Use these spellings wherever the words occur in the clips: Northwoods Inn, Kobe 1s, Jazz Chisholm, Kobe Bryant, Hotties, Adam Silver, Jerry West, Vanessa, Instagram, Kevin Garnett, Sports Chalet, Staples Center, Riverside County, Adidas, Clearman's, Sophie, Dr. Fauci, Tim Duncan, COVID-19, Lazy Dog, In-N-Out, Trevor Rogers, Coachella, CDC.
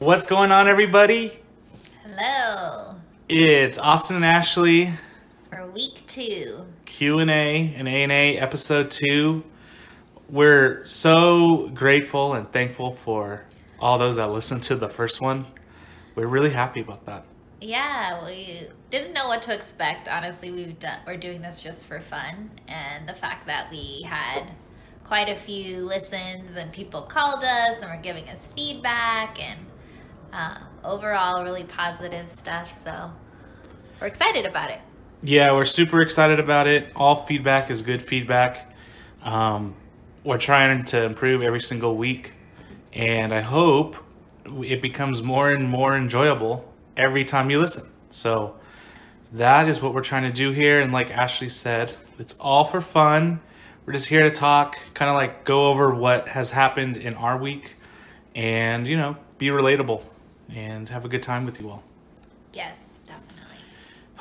What's going on, everybody? Hello. It's Austin and Ashley for week 2 Q&A and A&A episode 2. We're so grateful and thankful for all those that listened to the first one. We're really happy about that. Yeah, we didn't know what to expect. Honestly, we're doing this just for fun, and the fact that we had quite a few listens and people called us and were giving us feedback and overall really positive stuff, so we're excited about it. Yeah, we're super excited about it. All feedback is good feedback. We're trying to improve every single week, and I hope it becomes more and more enjoyable every time you listen. So that is what we're trying to do here, and like Ashley said, it's all for fun. We're just here to talk, kind of like go over what has happened in our week and, you know, be relatable and have a good time with you all. Yes, definitely.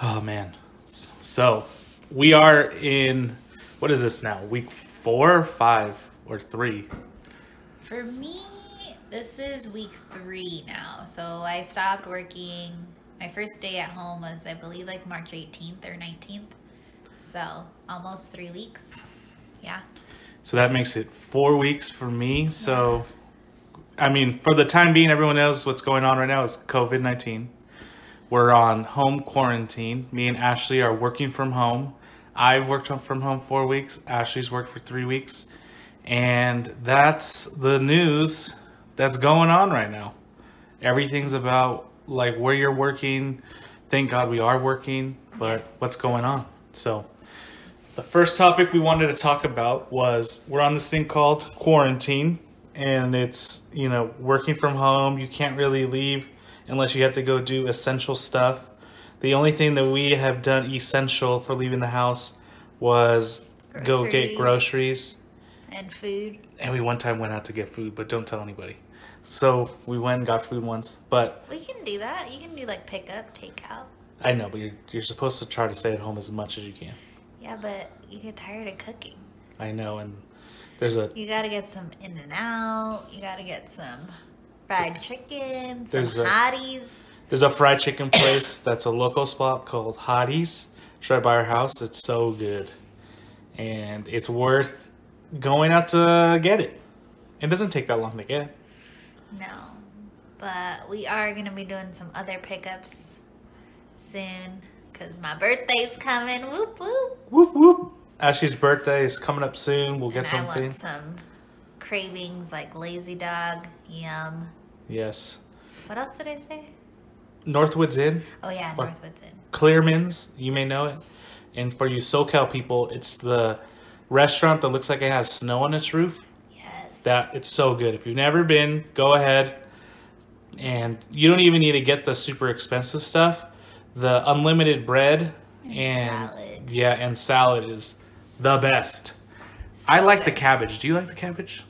Oh, man. So we are in, what is this now? Week 4, 5, or 3? For me, this is week 3 now. So I stopped working. My first day at home was, I believe, like March 18th or 19th. So almost 3 weeks. Yeah. So that makes it 4 weeks for me. So, I mean, for the time being, everyone knows what's going on right now is COVID-19. We're on home quarantine. Me and Ashley are working from home. I've worked from home 4 weeks. Ashley's worked for 3 weeks. And that's the news that's going on right now. Everything's about, like, where you're working. Thank God we are working. But yes, What's going on? So the first topic we wanted to talk about was, we're on this thing called quarantine, and it's, you know, working from home. You can't really leave unless you have to go do essential stuff. The only thing that we have done essential for leaving the house was go get groceries and food. And we one time went out to get food, but don't tell anybody. So we went and got food once, but we can do that. You can do like pickup, takeout. I know, but you're supposed to try to stay at home as much as you can. Yeah, but you get tired of cooking. I know, and there's a... You gotta get some In-N-Out. You gotta get some fried chicken, some Hotties. There's a fried chicken place that's a local spot called Hotties. It's right by our house. It's so good. And it's worth going out to get it. It doesn't take that long to get it. No, but we are gonna be doing some other pickups soon, because my birthday's coming. Whoop, whoop. Whoop, whoop. Ashley's birthday is coming up soon. We'll get something. I want some cravings like Lazy Dog. Yum. Yes. What else did I say? Northwoods Inn. Oh, yeah, Northwoods Inn. Clearman's. You may know it. And for you SoCal people, it's the restaurant that looks like it has snow on its roof. Yes. It's so good. If you've never been, go ahead. And you don't even need to get the super expensive stuff. The unlimited bread and salad. Yeah, and salad is the best. So I like the cabbage. Do you like the cabbage?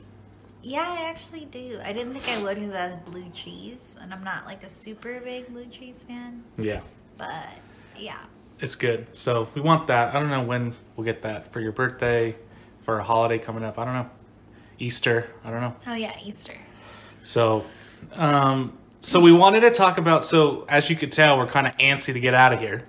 Yeah, I actually do. I didn't think I would because it has blue cheese, and I'm not like a super big blue cheese fan. Yeah. But yeah, it's good. So we want that. I don't know when we'll get that for your birthday, for a holiday coming up. I don't know. Easter. I don't know. Oh yeah, Easter. So, So we wanted to talk about, so as you could tell, we're kind of antsy to get out of here.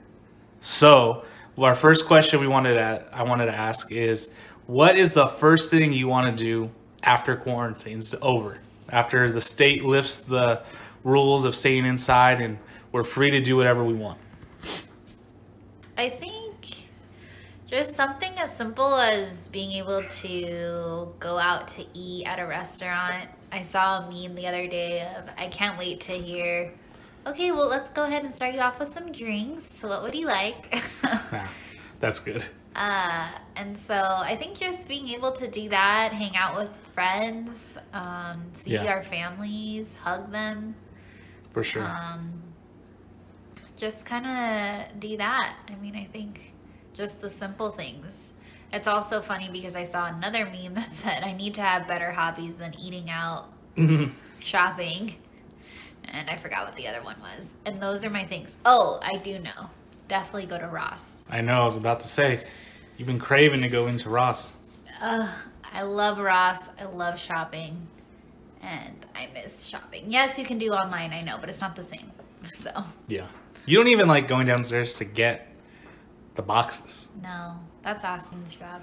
So our first question I wanted to ask is, what is the first thing you want to do after quarantine's over? After the state lifts the rules of staying inside and we're free to do whatever we want? I think just something as simple as being able to go out to eat at a restaurant. I saw a meme the other day of, I can't wait to hear, okay, well, let's go ahead and start you off with some drinks. So what would you like? That's good. And so I think just being able to do that, hang out with friends, see our families, hug them. For sure. Just kind of do that. I mean, I think just the simple things. It's also funny because I saw another meme that said, I need to have better hobbies than eating out, shopping, and I forgot what the other one was. And those are my things. Oh, I do know. Definitely go to Ross. I know. I was about to say, you've been craving to go into Ross. I love Ross. I love shopping. and I miss shopping. Yes, you can do online, I know, but it's not the same. So yeah, you don't even like going downstairs to get the boxes. No, that's Austin's job.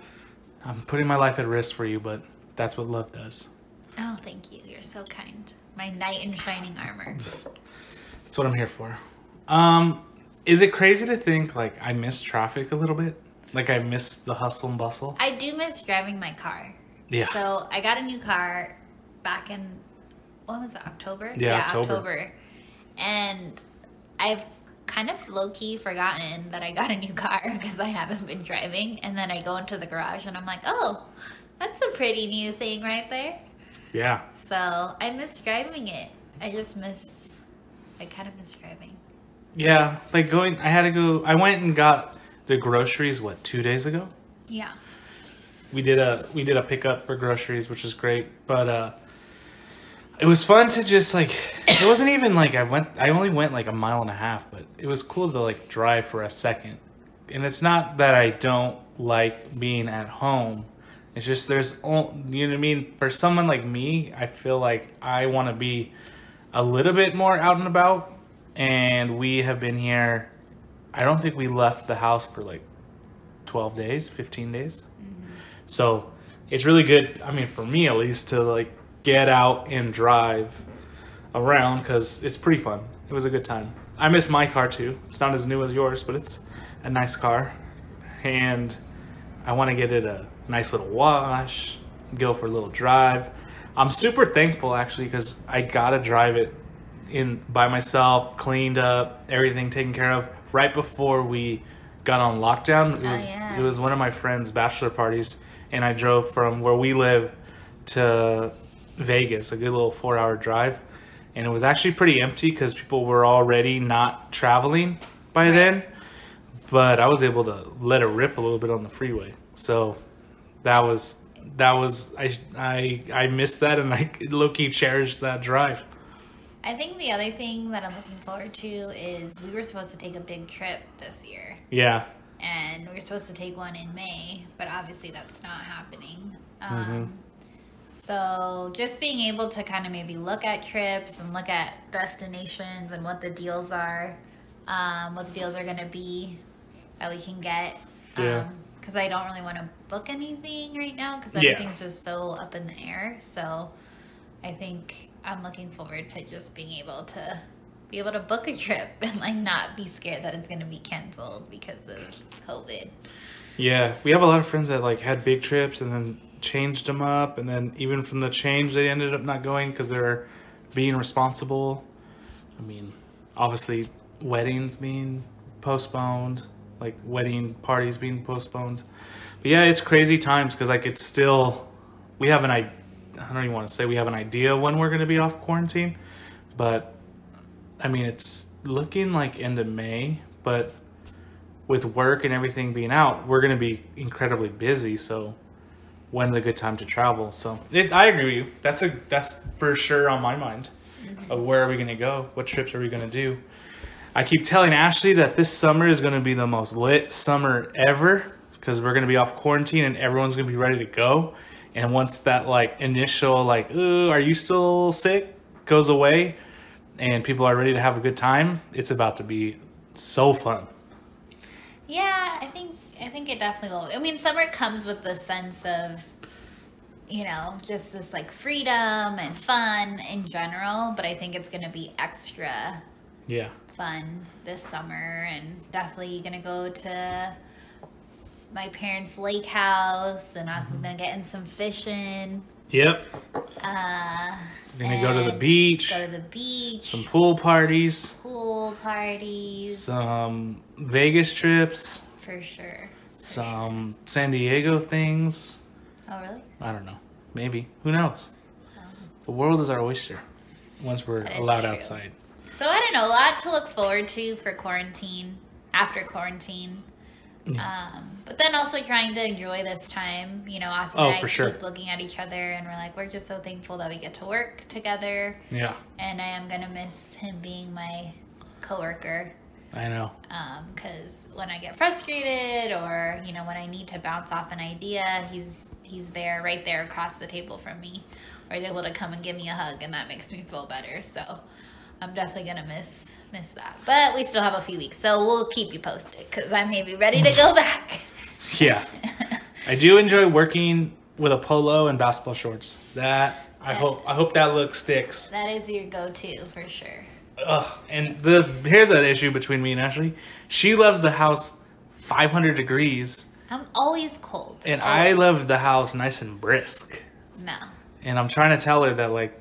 I'm putting my life at risk for you, but that's what love does. Oh, thank you. You're so kind. My knight in shining armor. That's what I'm here for. Is it crazy to think, like, I miss traffic a little bit? Like, I miss the hustle and bustle? I do miss driving my car. Yeah. So, I got a new car back in, what was it, October? Yeah, October. And I've kind of low-key forgotten that I got a new car because I haven't been driving. And then I go into the garage and I'm like, oh, that's a pretty new thing right there. Yeah. So, I miss driving it. I kind of miss driving. Yeah. Like I went and got the groceries, 2 days ago? Yeah. We did a pickup for groceries, which was great. But, it was fun to just, like, it wasn't even, like, I only went, like, a mile and a half. But it was cool to, like, drive for a second. And it's not that I don't like being at home. It's just you know what I mean? For someone like me, I feel like I want to be a little bit more out and about. And we have been here, I don't think we left the house for like 12 days, 15 days. Mm-hmm. So it's really good, I mean, for me at least, to like get out and drive around because it's pretty fun. It was a good time. I miss my car too. It's not as new as yours, but it's a nice car. And I want to get it a nice little wash, go for a little drive. I'm super thankful actually because I got to drive it in by myself, cleaned up, everything taken care of. Right before we got on lockdown, it was one of my friends' bachelor parties, and I drove from where we live to Vegas, a good little 4-hour drive. And it was actually pretty empty because people were already not traveling by then. But I was able to let it rip a little bit on the freeway. So that was I missed that, and I low-key cherished that drive. I think the other thing that I'm looking forward to is we were supposed to take a big trip this year. Yeah. And we were supposed to take one in May, but obviously that's not happening. So just being able to kind of maybe look at trips and look at destinations and what the deals are going to be that we can get. Yeah. Because I don't really want to book anything right now because everything's just so up in the air. So I think I'm looking forward to just being able to book a trip and like not be scared that it's going to be canceled because of COVID. Yeah, we have a lot of friends that like had big trips and then changed them up, and then even from the change they ended up not going because they're being responsible. I mean, obviously weddings being postponed, like wedding parties being postponed. But yeah, it's crazy times because like it's still I don't even want to say we have an idea when we're going to be off quarantine, but I mean, it's looking like end of May, but with work and everything being out, we're going to be incredibly busy. So when's a good time to travel? So I agree with you. That's for sure on my mind of where are we going to go? What trips are we going to do? I keep telling Ashley that this summer is going to be the most lit summer ever because we're going to be off quarantine and everyone's going to be ready to go. And once that, like, initial, like, ooh, are you still sick, goes away and people are ready to have a good time, it's about to be so fun. Yeah, I think it definitely will. I mean, summer comes with the sense of, you know, just this, like, freedom and fun in general. But I think it's going to be extra fun this summer, and definitely going to go to my parents' lake house, and Austin's gonna get in some fishing. Yep. Gonna go to the beach. Some pool parties. Some Vegas trips. For sure. Some San Diego things. Oh, really? I don't know. Maybe. Who knows? The world is our oyster once we're allowed outside. So I don't know. A lot to look forward to for quarantine. After quarantine. Yeah. But then also trying to enjoy this time, you know, Austin and I keep looking at each other and we're like, we're just so thankful that we get to work together. Yeah. And I am going to miss him being my coworker. I know. Because when I get frustrated or, you know, when I need to bounce off an idea, he's there right there across the table from me. or is able to come and give me a hug, and that makes me feel better. So I'm definitely going to miss that. But we still have a few weeks, so we'll keep you posted because I may be ready to go back. Yeah. I do enjoy working with a polo and basketball shorts. I hope that look sticks. That is your go-to for sure. Ugh, and here's an issue between me and Ashley. She loves the house 500 degrees. I'm always cold. And always. I love the house nice and brisk. No. And I'm trying to tell her that, like,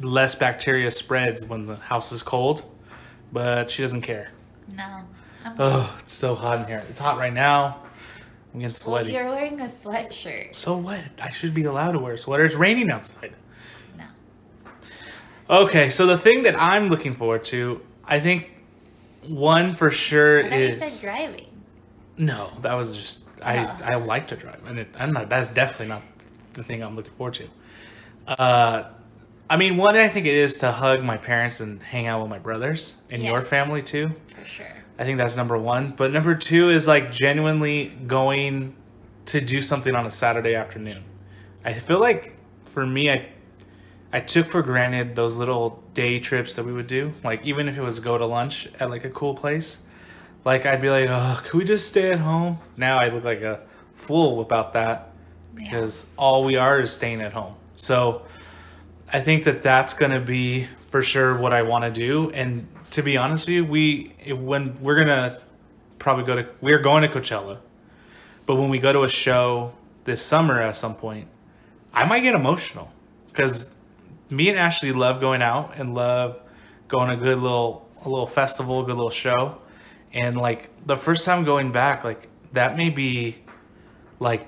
less bacteria spreads when the house is cold, but she doesn't care. No. It's so hot in here. It's hot right now. I'm getting sweaty. Well, you're wearing a sweatshirt. So what? I should be allowed to wear a sweater. It's raining outside. Okay, so the thing that I'm looking forward to, I think one for sure is... I thought you said driving. No, that was just... I like to drive. And that's definitely not the thing I'm looking forward to. One I think it is to hug my parents and hang out with my brothers and your family too. For sure. I think that's number one. But number two is like genuinely going to do something on a Saturday afternoon. I feel like for me, I took for granted those little day trips that we would do. Like, even if it was go to lunch at, like, a cool place. Like, I'd be like, oh, can we just stay at home? Now I look like a fool about that because all we are is staying at home. So I think that that's going to be, for sure, what I want to do. And to be honest with you, we're going to Coachella. But when we go to a show this summer at some point, I might get emotional because... Me and Ashley love going out and love going to a little festival, a good little show. And, like, the first time going back, like, that may be, like,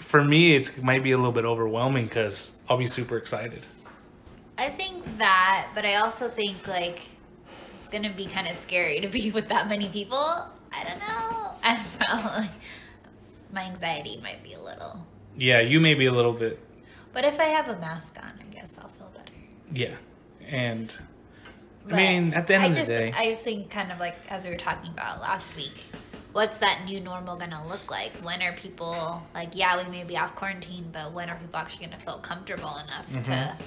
for me, it might be a little bit overwhelming because I'll be super excited. I think that, but I also think, like, it's going to be kind of scary to be with that many people. I don't know. I felt like my anxiety might be a little. Yeah, you may be a little bit. But if I have a mask on, I guess I'll feel better. Yeah. And, but at the end of the day. I just think kind of like, as we were talking about last week, what's that new normal going to look like? When are people, like, yeah, we may be off quarantine, but when are people actually going to feel comfortable enough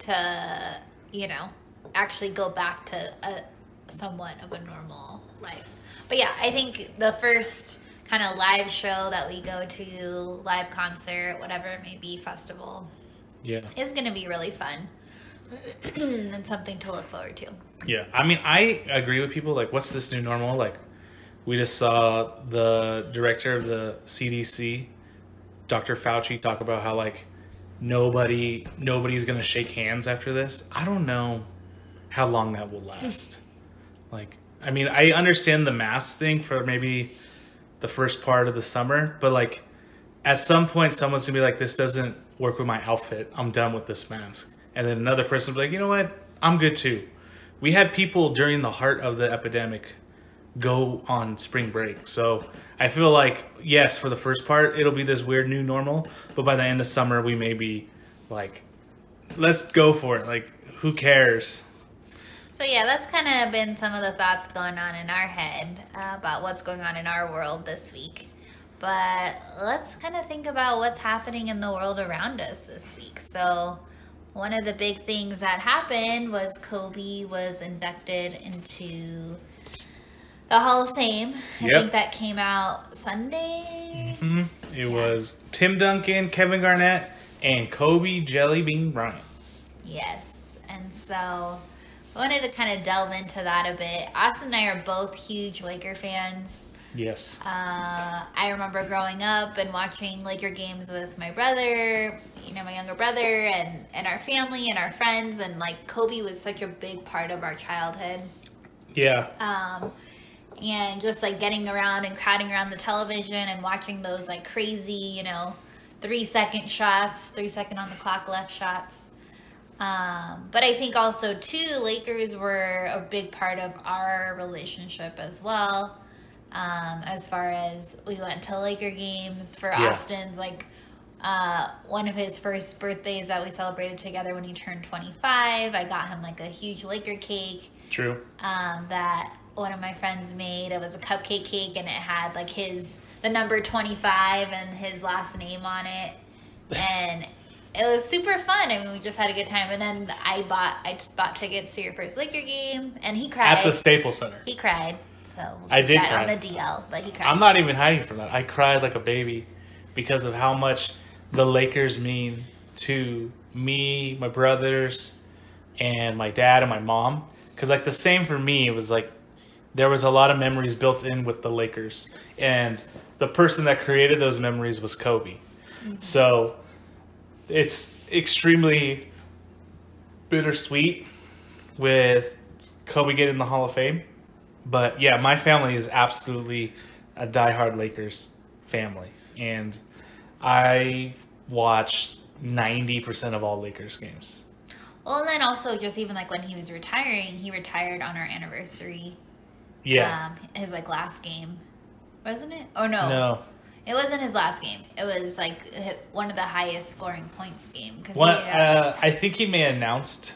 to, you know, actually go back to a somewhat of a normal life? But, yeah, I think the first... kind of live show that we go to, live concert, whatever it may be, festival. Yeah. It's going to be really fun and something to look forward to. Yeah. I agree with people. Like, what's this new normal? Like, we just saw the director of the CDC, Dr. Fauci, talk about how, like, nobody's going to shake hands after this. I don't know how long that will last. I understand the mask thing for maybe... the first part of the summer, but like at some point someone's gonna be like, this doesn't work with my outfit, I'm done with this mask. And then another person will be like, you know what, I'm good too. We had people during the heart of the epidemic go on spring break. So I feel like, yes, for the first part it'll be this weird new normal, but by the end of summer we may be like, let's go for it, like, who cares? So, yeah, that's kind of been some of the thoughts going on in our head about what's going on in our world this week. But let's kind of think about what's happening in the world around us this week. So one of the big things that happened was Kobe was inducted into the Hall of Fame. I think that came out Sunday. Mm-hmm. It was Tim Duncan, Kevin Garnett, and Kobe Jelly Bean Bryant. Yes, and so... I wanted to kind of delve into that a bit. Austin and I are both huge Laker fans. Yes. I remember growing up and watching Laker games with my brother, you know, my younger brother, and our family and our friends. And, like, Kobe was such a big part of our childhood. Yeah. And just, like, getting around and crowding around the television and watching those, like, crazy, you know, 3-second shots, 3-second on the clock left shots. But I think also, too, Lakers were a big part of our relationship as well. As far as we went to Laker games for Austin's, like, one of his first birthdays that we celebrated together when he turned 25. I got him, like, a huge Laker cake. True. That one of my friends made. It was a cupcake cake, and it had, like, the number 25 and his last name on it. And it was super fun. I mean, we just had a good time. And then I bought tickets to your first Laker game, and he cried. At the Staples Center. He cried. So we'll I did that cry. On the DL, but he cried. I'm not even hiding from that. I cried like a baby because of how much the Lakers mean to me, my brothers, and my dad and my mom. Because, like, the same for me. It was, like, there was a lot of memories built in with the Lakers. And the person that created those memories was Kobe. Mm-hmm. So it's extremely bittersweet with Kobe getting in the Hall of Fame. But, yeah, my family is absolutely a diehard Lakers family. And I watched 90% of all Lakers games. Well, and then also just even, like, when he was retiring, he retired on our anniversary. Yeah. His, like, last game. Wasn't it? Oh, no. No. It wasn't his last game. It was, like, one of the highest scoring points game. Cause I think he may have announced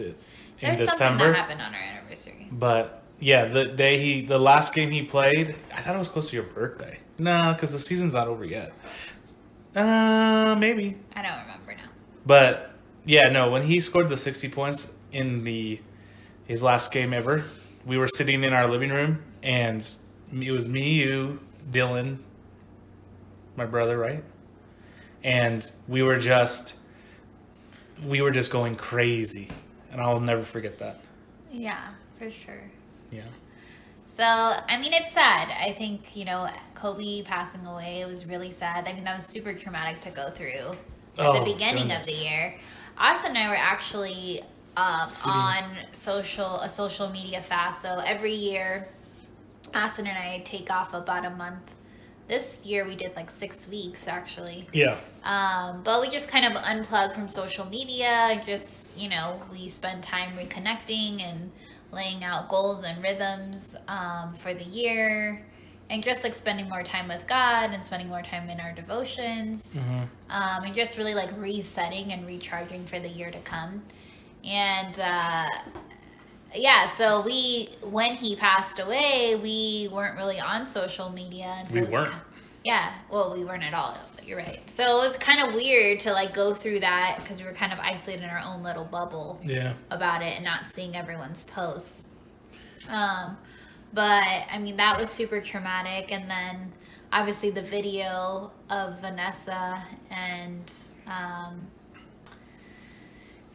it in December. There's something that happened on our anniversary. But, yeah, the last game he played, I thought it was close to your birthday. No, because the season's not over yet. Maybe. I don't remember now. But, yeah, no, when he scored the 60 points in his last game ever, we were sitting in our living room, and it was me, you, Dylan, my brother, right? And we were just going crazy, and I'll never forget that. Yeah, for sure. Yeah. So, I mean, it's sad. I think, you know, Kobe passing away, it was really sad. I mean, that was super traumatic to go through at the beginning of the year. Austin and I were actually on a social media fast. So every year, Austin and I take off about a month. This year we did like 6 weeks actually. Yeah. But we just kind of unplug from social media. Just, you know, we spend time reconnecting and laying out goals and rhythms for the year, and just like spending more time with God and spending more time in our devotions, and just really like resetting and recharging for the year to come. And yeah, so when he passed away, we weren't really on social media. And so we weren't. Yeah, well, we weren't at all. You're right. So it was kind of weird to, like, go through that because we were kind of isolated in our own little bubble about it and not seeing everyone's posts. But, I mean, that was super traumatic. And then, obviously, the video of Vanessa and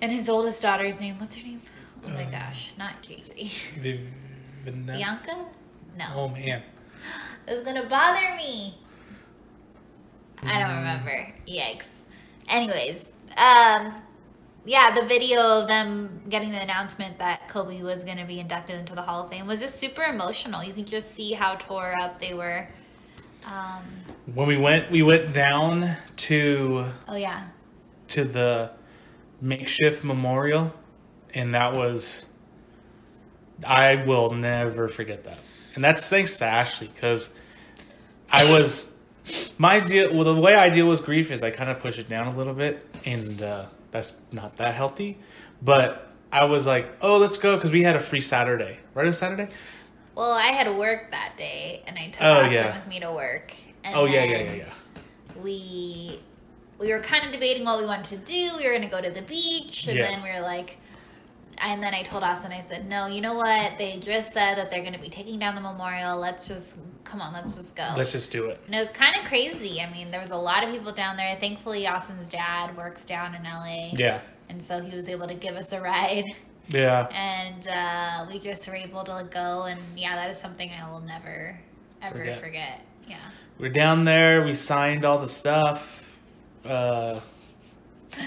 his oldest daughter's name. What's her name? Oh my gosh, not JJ. Bianca? No. Oh man. It's gonna bother me. I don't remember. Yikes. Anyways, yeah, the video of them getting the announcement that Kobe was gonna be inducted into the Hall of Fame was just super emotional. You can just see how tore up they were. When we went down to the makeshift memorial. And that was, I will never forget that. And that's thanks to Ashley, because the way I deal with grief is I kind of push it down a little bit, and that's not that healthy. But I was like, oh, let's go, because we had a free Saturday. Right, it was Saturday? Well, I had to work that day, and I took Austin with me to work. And yeah. We were kind of debating what we wanted to do. We were going to go to the beach, and then we were like... And then I told Austin, I said, no, you know what? They just said that they're going to be taking down the memorial. Let's just go. Let's just do it. And it was kind of crazy. I mean, there was a lot of people down there. Thankfully, Austin's dad works down in LA. Yeah. And so he was able to give us a ride. Yeah. And we just were able to go. And, yeah, that is something I will never, ever forget. Yeah. We're down there. We signed all the stuff. Yeah.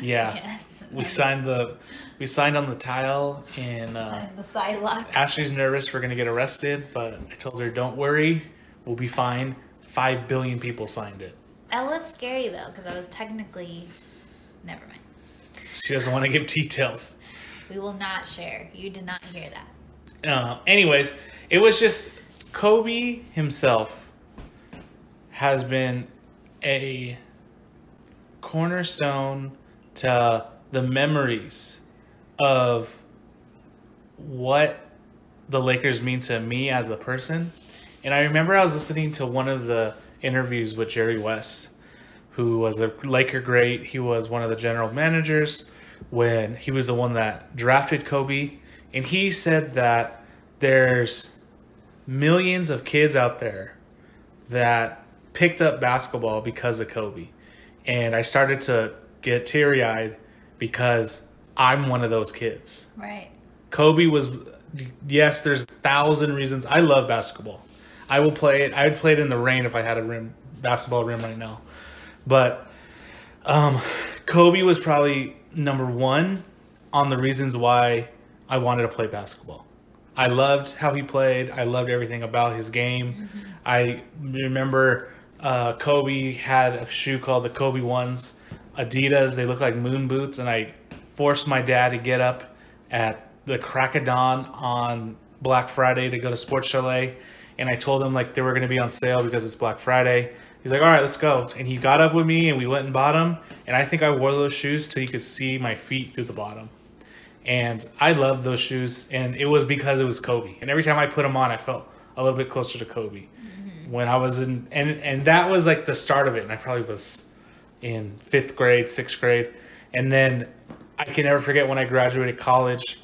Yes. We signed on the tile and the sidewalk. Ashley's nervous we're going to get arrested, but I told her, don't worry, we'll be fine. 5 billion people signed it. That was scary, though, because I was technically... Never mind. She doesn't want to give details. We will not share. You did not hear that. Anyways, it was just... Kobe himself has been a cornerstone to the memories of what the Lakers mean to me as a person. And I remember I was listening to one of the interviews with Jerry West, who was a Laker great. He was one of the general managers when he was the one that drafted Kobe. And he said that there's millions of kids out there that picked up basketball because of Kobe. And I started to get teary-eyed because I'm one of those kids. Right. Kobe was, yes, there's 1,000 reasons. I love basketball. I will play it. I would play it in the rain if I had a basketball rim right now. But Kobe was probably number one on the reasons why I wanted to play basketball. I loved how he played. I loved everything about his game. Mm-hmm. I remember Kobe had a shoe called the Kobe 1s. Adidas, they look like moon boots. And I forced my dad to get up at the crack of dawn on Black Friday to go to Sports Chalet. And I told him like they were going to be on sale because it's Black Friday. He's like, all right, let's go. And he got up with me and we went and bought them. And I think I wore those shoes till you could see my feet through the bottom. And I loved those shoes. And it was because it was Kobe. And every time I put them on, I felt a little bit closer to Kobe. Mm-hmm. When I was in, and that was like the start of it. And I probably was in 5th grade, 6th grade. And then I can never forget when I graduated college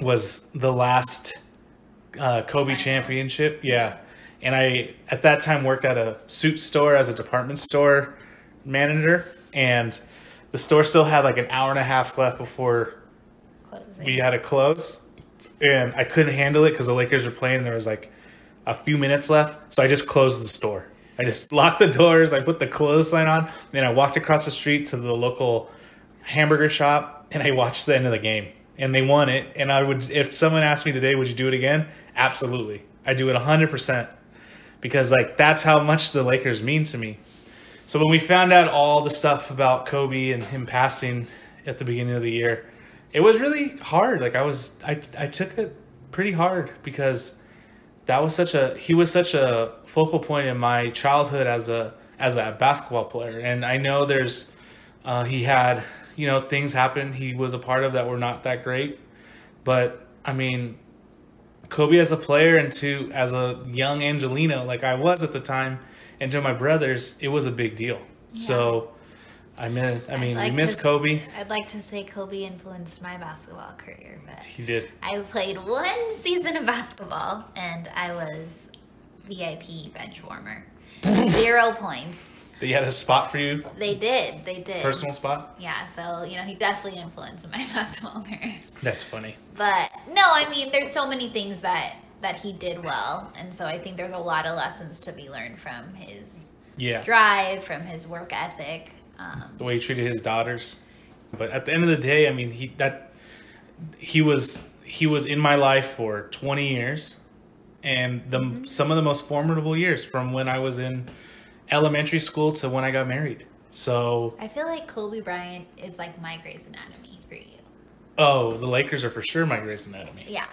was the last Kobe championship. Yeah. And I, at that time, worked at a suit store as a department store manager. And the store still had like an hour and a half left before closing. We had to close. And I couldn't handle it because the Lakers were playing. There was like a few minutes left. So I just closed the store. I just locked the doors. I put the clothesline on. Then I walked across the street to the local hamburger shop. And I watched the end of the game. And they won it. And I would, if someone asked me today, would you do it again? Absolutely. I do it 100%. Because like that's how much the Lakers mean to me. So when we found out all the stuff about Kobe and him passing at the beginning of the year, it was really hard. Like I took it pretty hard because that was he was such a focal point in my childhood as a basketball player. And I know there's he had, you know, things happen he was a part of that were not that great. But I mean, Kobe as a player and to as a young Angelino, like I was at the time, and to my brothers, it was a big deal. Yeah. So I mean, we miss Kobe. I'd like to say Kobe influenced my basketball career, but he did. I played 1 season of basketball, and I was VIP bench warmer. 0 points. They had a spot for you? They did. They did. Personal spot? Yeah. So, you know, he definitely influenced my basketball career. That's funny. But, no, I mean, there's so many things that he did well. And so I think there's a lot of lessons to be learned from his drive, from his work ethic. The way he treated his daughters. But at the end of the day, I mean, he was in my life for 20 years. And some of the most formidable years from when I was in elementary school to when I got married. So I feel like Kobe Bryant is like my Grey's Anatomy for you. Oh, the Lakers are for sure my Grey's Anatomy. Yeah.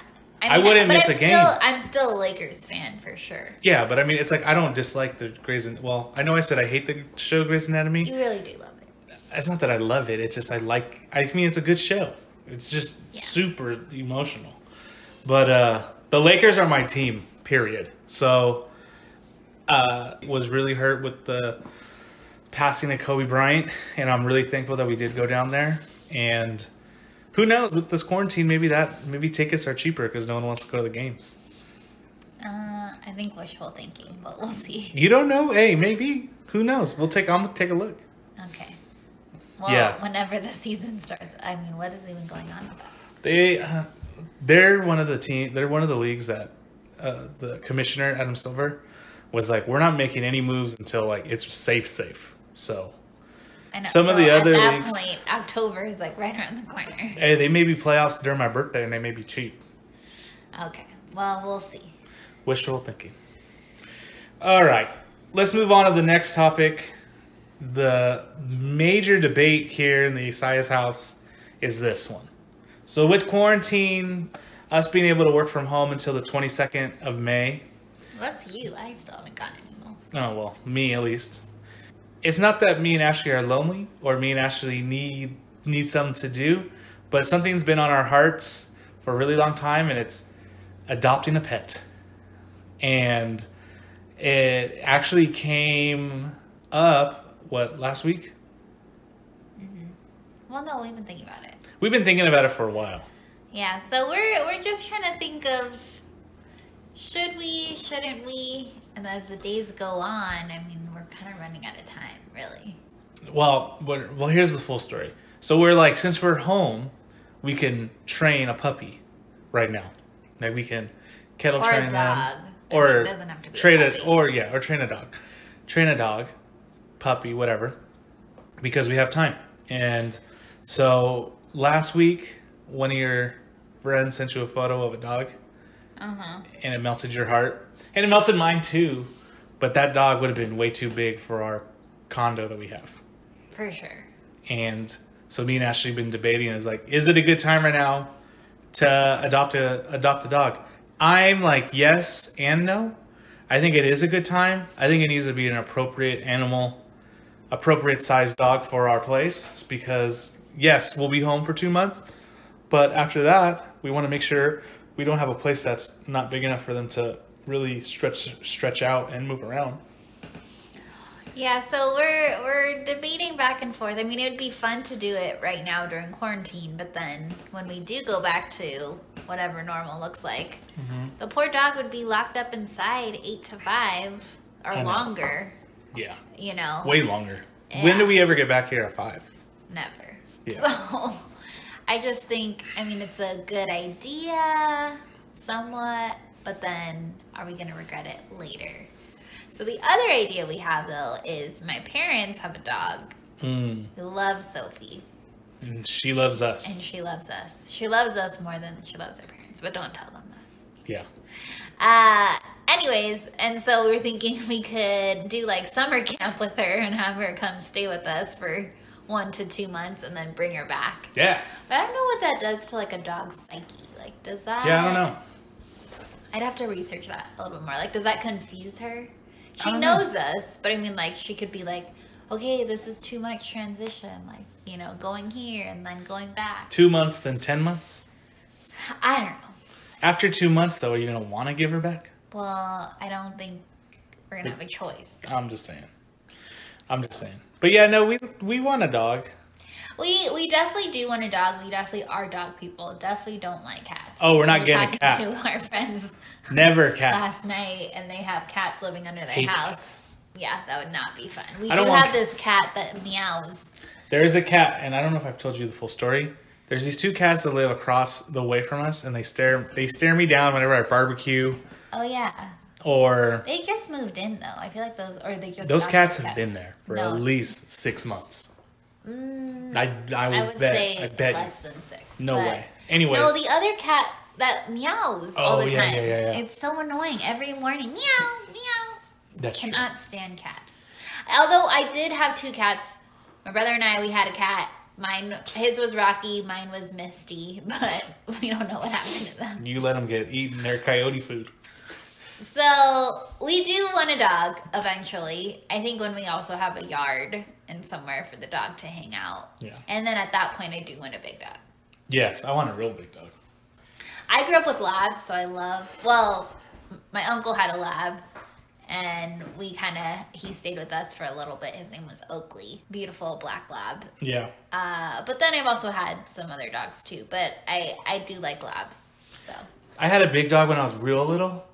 I mean, I wouldn't miss a game. I'm still a Lakers fan for sure. Yeah, but I mean, it's like I don't dislike the Grey's Anatomy. Well, I know I said I hate the show Grey's Anatomy. You really do love it. It's not that I love it. It's just I mean, it's a good show. It's just super emotional. But the Lakers are my team, period. So was really hurt with the passing of Kobe Bryant, and I'm really thankful that we did go down there. And who knows, with this quarantine, maybe tickets are cheaper because no one wants to go to the games. I think wishful thinking, but we'll see. You don't know? Hey, maybe. Who knows? I'm gonna take a look. Okay. Well, whenever the season starts, I mean, what is even going on with that? They're one of the team. They're one of the leagues that the commissioner Adam Silver was like, we're not making any moves until like it's safe. So I know. Some of the other leagues. At that point, October is like right around the corner. Hey, they may be playoffs during my birthday, and they may be cheap. Okay, well, we'll see. Wishful thinking. All right, let's move on to the next topic. The major debate here in the Isaiah's house is this one. So with quarantine, us being able to work from home until the 22nd of May. Well, that's you. I still haven't gotten anymore. Oh, well, me at least. It's not that me and Ashley are lonely or me and Ashley need something to do, but something's been on our hearts for a really long time, and it's adopting a pet. And it actually came up what, last week? Mm-hmm. Well, no, we've been thinking about it. We've been thinking about it for a while. Yeah, so we're just trying to think of should we, shouldn't we? And as the days go on, I mean, we're kind of running out of time, really. Well, here's the full story. So we're like, since we're home, we can train a puppy right now. Like we can kettle train a dog. Or it doesn't have to be train a puppy. Or train a dog. Train a dog, puppy, whatever, because we have time. And so last week, one of your friends sent you a photo of a dog. Uh-huh. And it melted your heart. And it melted mine too. But that dog would have been way too big for our condo that we have. For sure. And so me and Ashley have been debating. It's like, is it a good time right now to adopt a dog? I'm like, yes and no. I think it is a good time. I think it needs to be an appropriate animal, appropriate sized dog for our place. Because, yes, we'll be home for 2 months. But after that, we want to make sure we don't have a place that's not big enough for them to really stretch out and move around. Yeah, so we're debating back and forth. I mean, it would be fun to do it right now during quarantine, but then when we do go back to whatever normal looks like, mm-hmm. the poor dog would be locked up inside 8 to 5 or longer. Yeah. You know. Way longer. Yeah. When do we ever get back here at 5? Never. Yeah. So I just think, I mean, it's a good idea somewhat, but then are we going to regret it later? So the other idea we have, though, is my parents have a dog who loves Sophie. And she loves us. And she loves us. She loves us more than she loves her parents, but don't tell them that. Yeah. Anyways, and so we're thinking we could do, like, summer camp with her and have her come stay with us for 1 to 2 months and then bring her back. Yeah. But I don't know what that does to, like, a dog's psyche. Like, does that... Yeah, I don't know. I'd have to research that a little bit more. Like, does that confuse her? She knows us, but I mean, like, she could be like, okay, this is too much transition. Like, you know, going here and then going back. 2 months, then 10 months? I don't know. After 2 months, though, are you going to want to give her back? Well, I don't think we're going to have a choice. I'm just saying. But, yeah, no, we want a dog. We definitely do want a dog. We definitely are dog people. Definitely don't like cats. Oh, we're not getting a cat. To our friends never cat. Last night, and they have cats living under their house. Cats. Yeah, that would not be fun. We do have this cat that meows. There is a cat, and I don't know if I've told you the full story. There's these two cats that live across the way from us, and they stare me down whenever I barbecue. Oh yeah. Or they just moved in though. I feel like those cats have been there for at least 6 months. I would bet, say less than 6. No way. Anyways. No, the other cat that meows all the time. Yeah. It's so annoying. Every morning, meow, meow. That's true. Cannot stand cats. Although I did have 2 cats. My brother and I, we had a cat. His was Rocky, mine was Misty, but we don't know what happened to them. You let them get eaten their coyote food. So we do want a dog eventually. I think when we also have a yard and somewhere for the dog to hang out. Yeah. And then at that point, I do want a big dog. Yes, I want a real big dog. I grew up with labs, so I love... Well, my uncle had a lab, and we he stayed with us for a little bit. His name was Oakley. Beautiful black lab. Yeah. But then I've also had some other dogs, too. But I do like labs, so... I had a big dog when I was real little.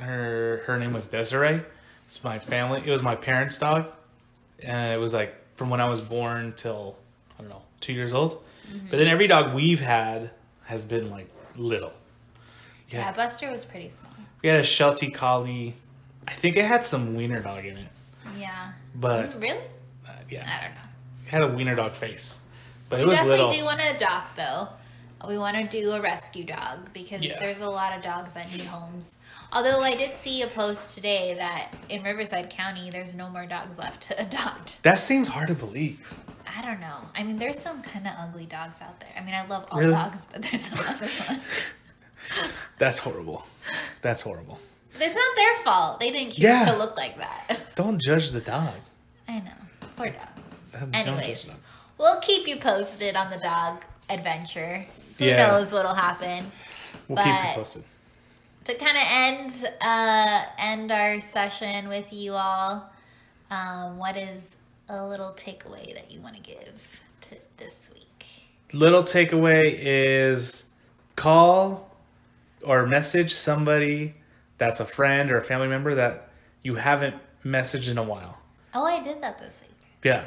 Her name was Desiree. It was my parents' dog. And it was like from when I was born till, I don't know, 2 years old. Mm-hmm. But then every dog we've had has been like little. Yeah, Buster was pretty small. We had a Sheltie Collie. I think it had some wiener dog in it. Yeah. But really? Yeah. I don't know. It had a wiener dog face. But it was little. We definitely do want to adopt though. We want to do a rescue dog because there's a lot of dogs that need homes. Although I did see a post today that in Riverside County, there's no more dogs left to adopt. That seems hard to believe. I don't know. I mean, there's some kind of ugly dogs out there. I mean, I love all dogs, but there's some other ones. That's horrible. It's not their fault. They didn't choose to look like that. Don't judge the dog. I know. Poor dogs. Anyways, we'll keep you posted on the dog adventure. Who knows what'll happen. We'll keep you posted. To kind of end our session with you all, what is a little takeaway that you want to give to this week? Little takeaway is call or message somebody that's a friend or a family member that you haven't messaged in a while. Oh, I did that this week. Yeah.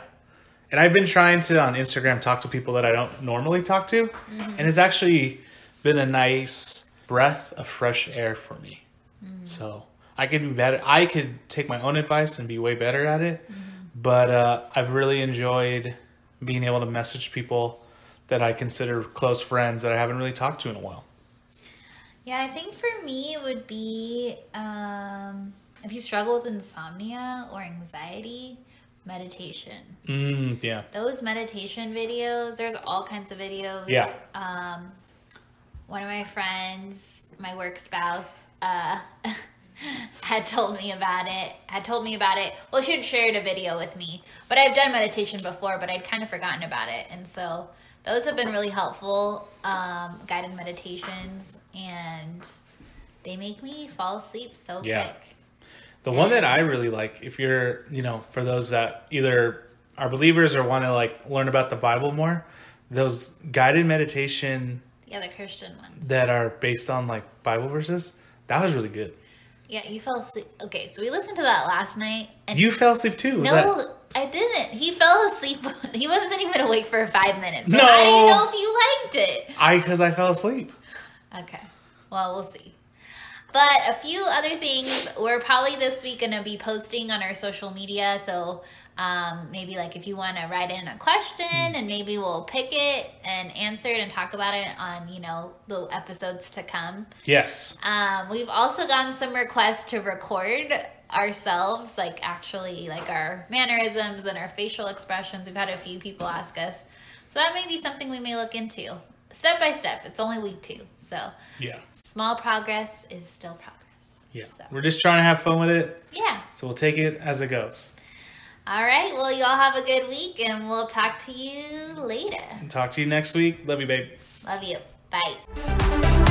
And I've been trying to, on Instagram, talk to people that I don't normally talk to. Mm-hmm. And it's actually been a nice breath of fresh air for me. Mm-hmm. So I could be better. I could take my own advice and be way better at it. Mm-hmm. But I've really enjoyed being able to message people that I consider close friends that I haven't really talked to in a while. Yeah, I think for me it would be if you struggle with insomnia or anxiety, meditation. Yeah. Those meditation videos, there's all kinds of videos. Yeah. One of my friends, my work spouse, had told me about it. Well, she had shared a video with me, but I've done meditation before, but I'd kind of forgotten about it. And so those have been really helpful, guided meditations, and they make me fall asleep so quick. The one that I really like, if you're, for those that either are believers or want to learn about the Bible more, those guided meditation. Yeah, the Christian ones. That are based on Bible verses. That was really good. Yeah, you fell asleep. Okay, so we listened to that last night. And you fell asleep too. I didn't. He fell asleep. He wasn't even awake for 5 minutes. So no. I didn't know if you liked it. Because I fell asleep. Okay. Well, we'll see. But a few other things, we're probably this week going to be posting on our social media. So maybe if you want to write in a question and maybe we'll pick it and answer it and talk about it on, the episodes to come. Yes. We've also gotten some requests to record ourselves, our mannerisms and our facial expressions. We've had a few people ask us. So that may be something we may look into. Step by step. It's only week 2. So yeah, small progress is still progress. Yeah. So. We're just trying to have fun with it. Yeah. So we'll take it as it goes. All right. Well, y'all have a good week and we'll talk to you later. Talk to you next week. Love you, babe. Love you. Bye.